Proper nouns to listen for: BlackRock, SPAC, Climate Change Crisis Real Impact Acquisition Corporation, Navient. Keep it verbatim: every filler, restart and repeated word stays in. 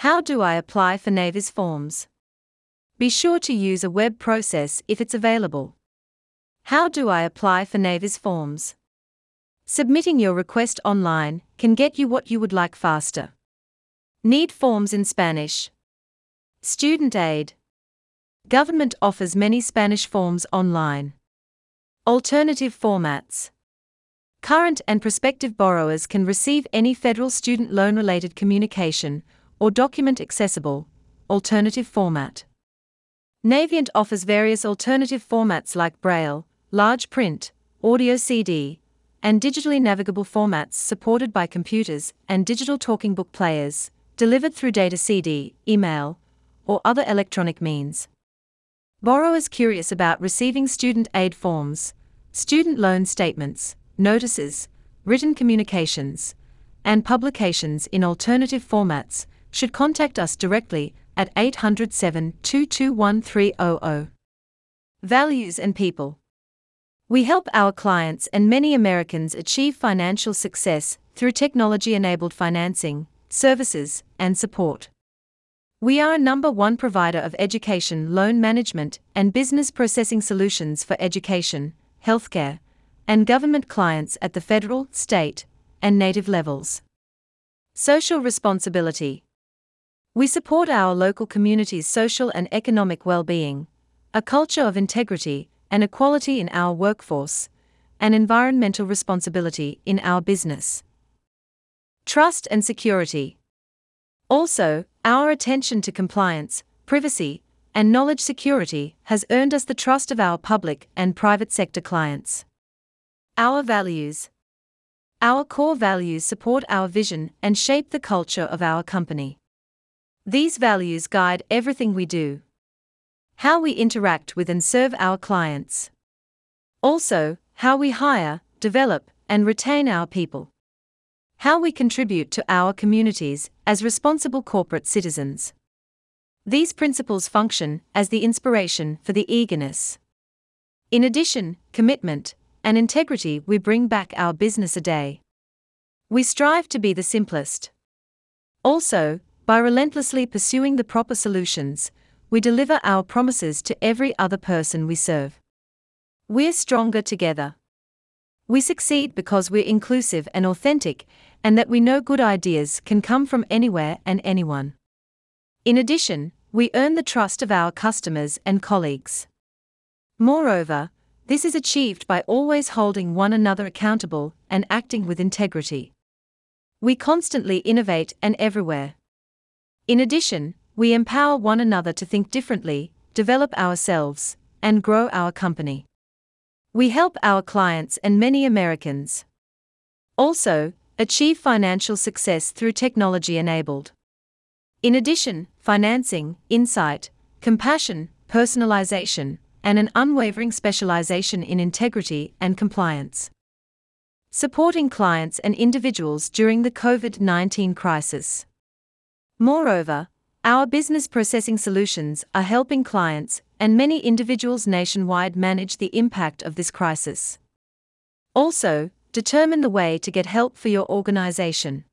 How do I apply for Navies forms? Be sure to use a web process if it's available. How do I apply for Navies forms? Submitting your request online can get you what you would like faster. Need forms in Spanish. Student aid. Government offers many Spanish forms online. Alternative formats. Current and prospective borrowers can receive any federal student loan-related communication or document accessible, alternative format. Navient offers various alternative formats like Braille, large print, audio C D, and digitally navigable formats supported by computers and digital talking book players, delivered through data C D, email, or other electronic means. Borrowers curious about receiving student aid forms, student loan statements, notices, written communications, and publications in alternative formats should contact us directly at eight hundred, seven two two, one three zero zero. Values and people. We help our clients and many Americans achieve financial success through technology-enabled financing, services, and support. We are a number one provider of education loan management and business processing solutions for education, healthcare, and government clients at the federal, state, and native levels. Social responsibility. We support our local community's social and economic well-being, a culture of integrity and equality in our workforce, and environmental responsibility in our business. Trust and security. Also, our attention to compliance, privacy, and knowledge security has earned us the trust of our public and private sector clients. Our values. Our core values support our vision and shape the culture of our company. These values guide everything we do, how we interact with and serve our clients, also, how we hire, develop, and retain our people, how we contribute to our communities as responsible corporate citizens. These principles function as the inspiration for the eagerness. In addition, commitment and integrity we bring back our business a day. We strive to be the simplest. Also, by relentlessly pursuing the proper solutions, we deliver our promises to every other person we serve. We're stronger together. We succeed because we're inclusive and authentic, and that we know good ideas can come from anywhere and anyone. In addition, we earn the trust of our customers and colleagues. Moreover, this is achieved by always holding one another accountable and acting with integrity. We constantly innovate and everywhere. In addition, we empower one another to think differently, develop ourselves, and grow our company. We help our clients and many Americans also achieve financial success through technology enabled. In addition, financing, insight, compassion, personalization, and an unwavering specialization in integrity and compliance. Supporting clients and individuals during the COVID nineteen crisis. Moreover, our business processing solutions are helping clients and many individuals nationwide manage the impact of this crisis. Also, determine the way to get help for your organization.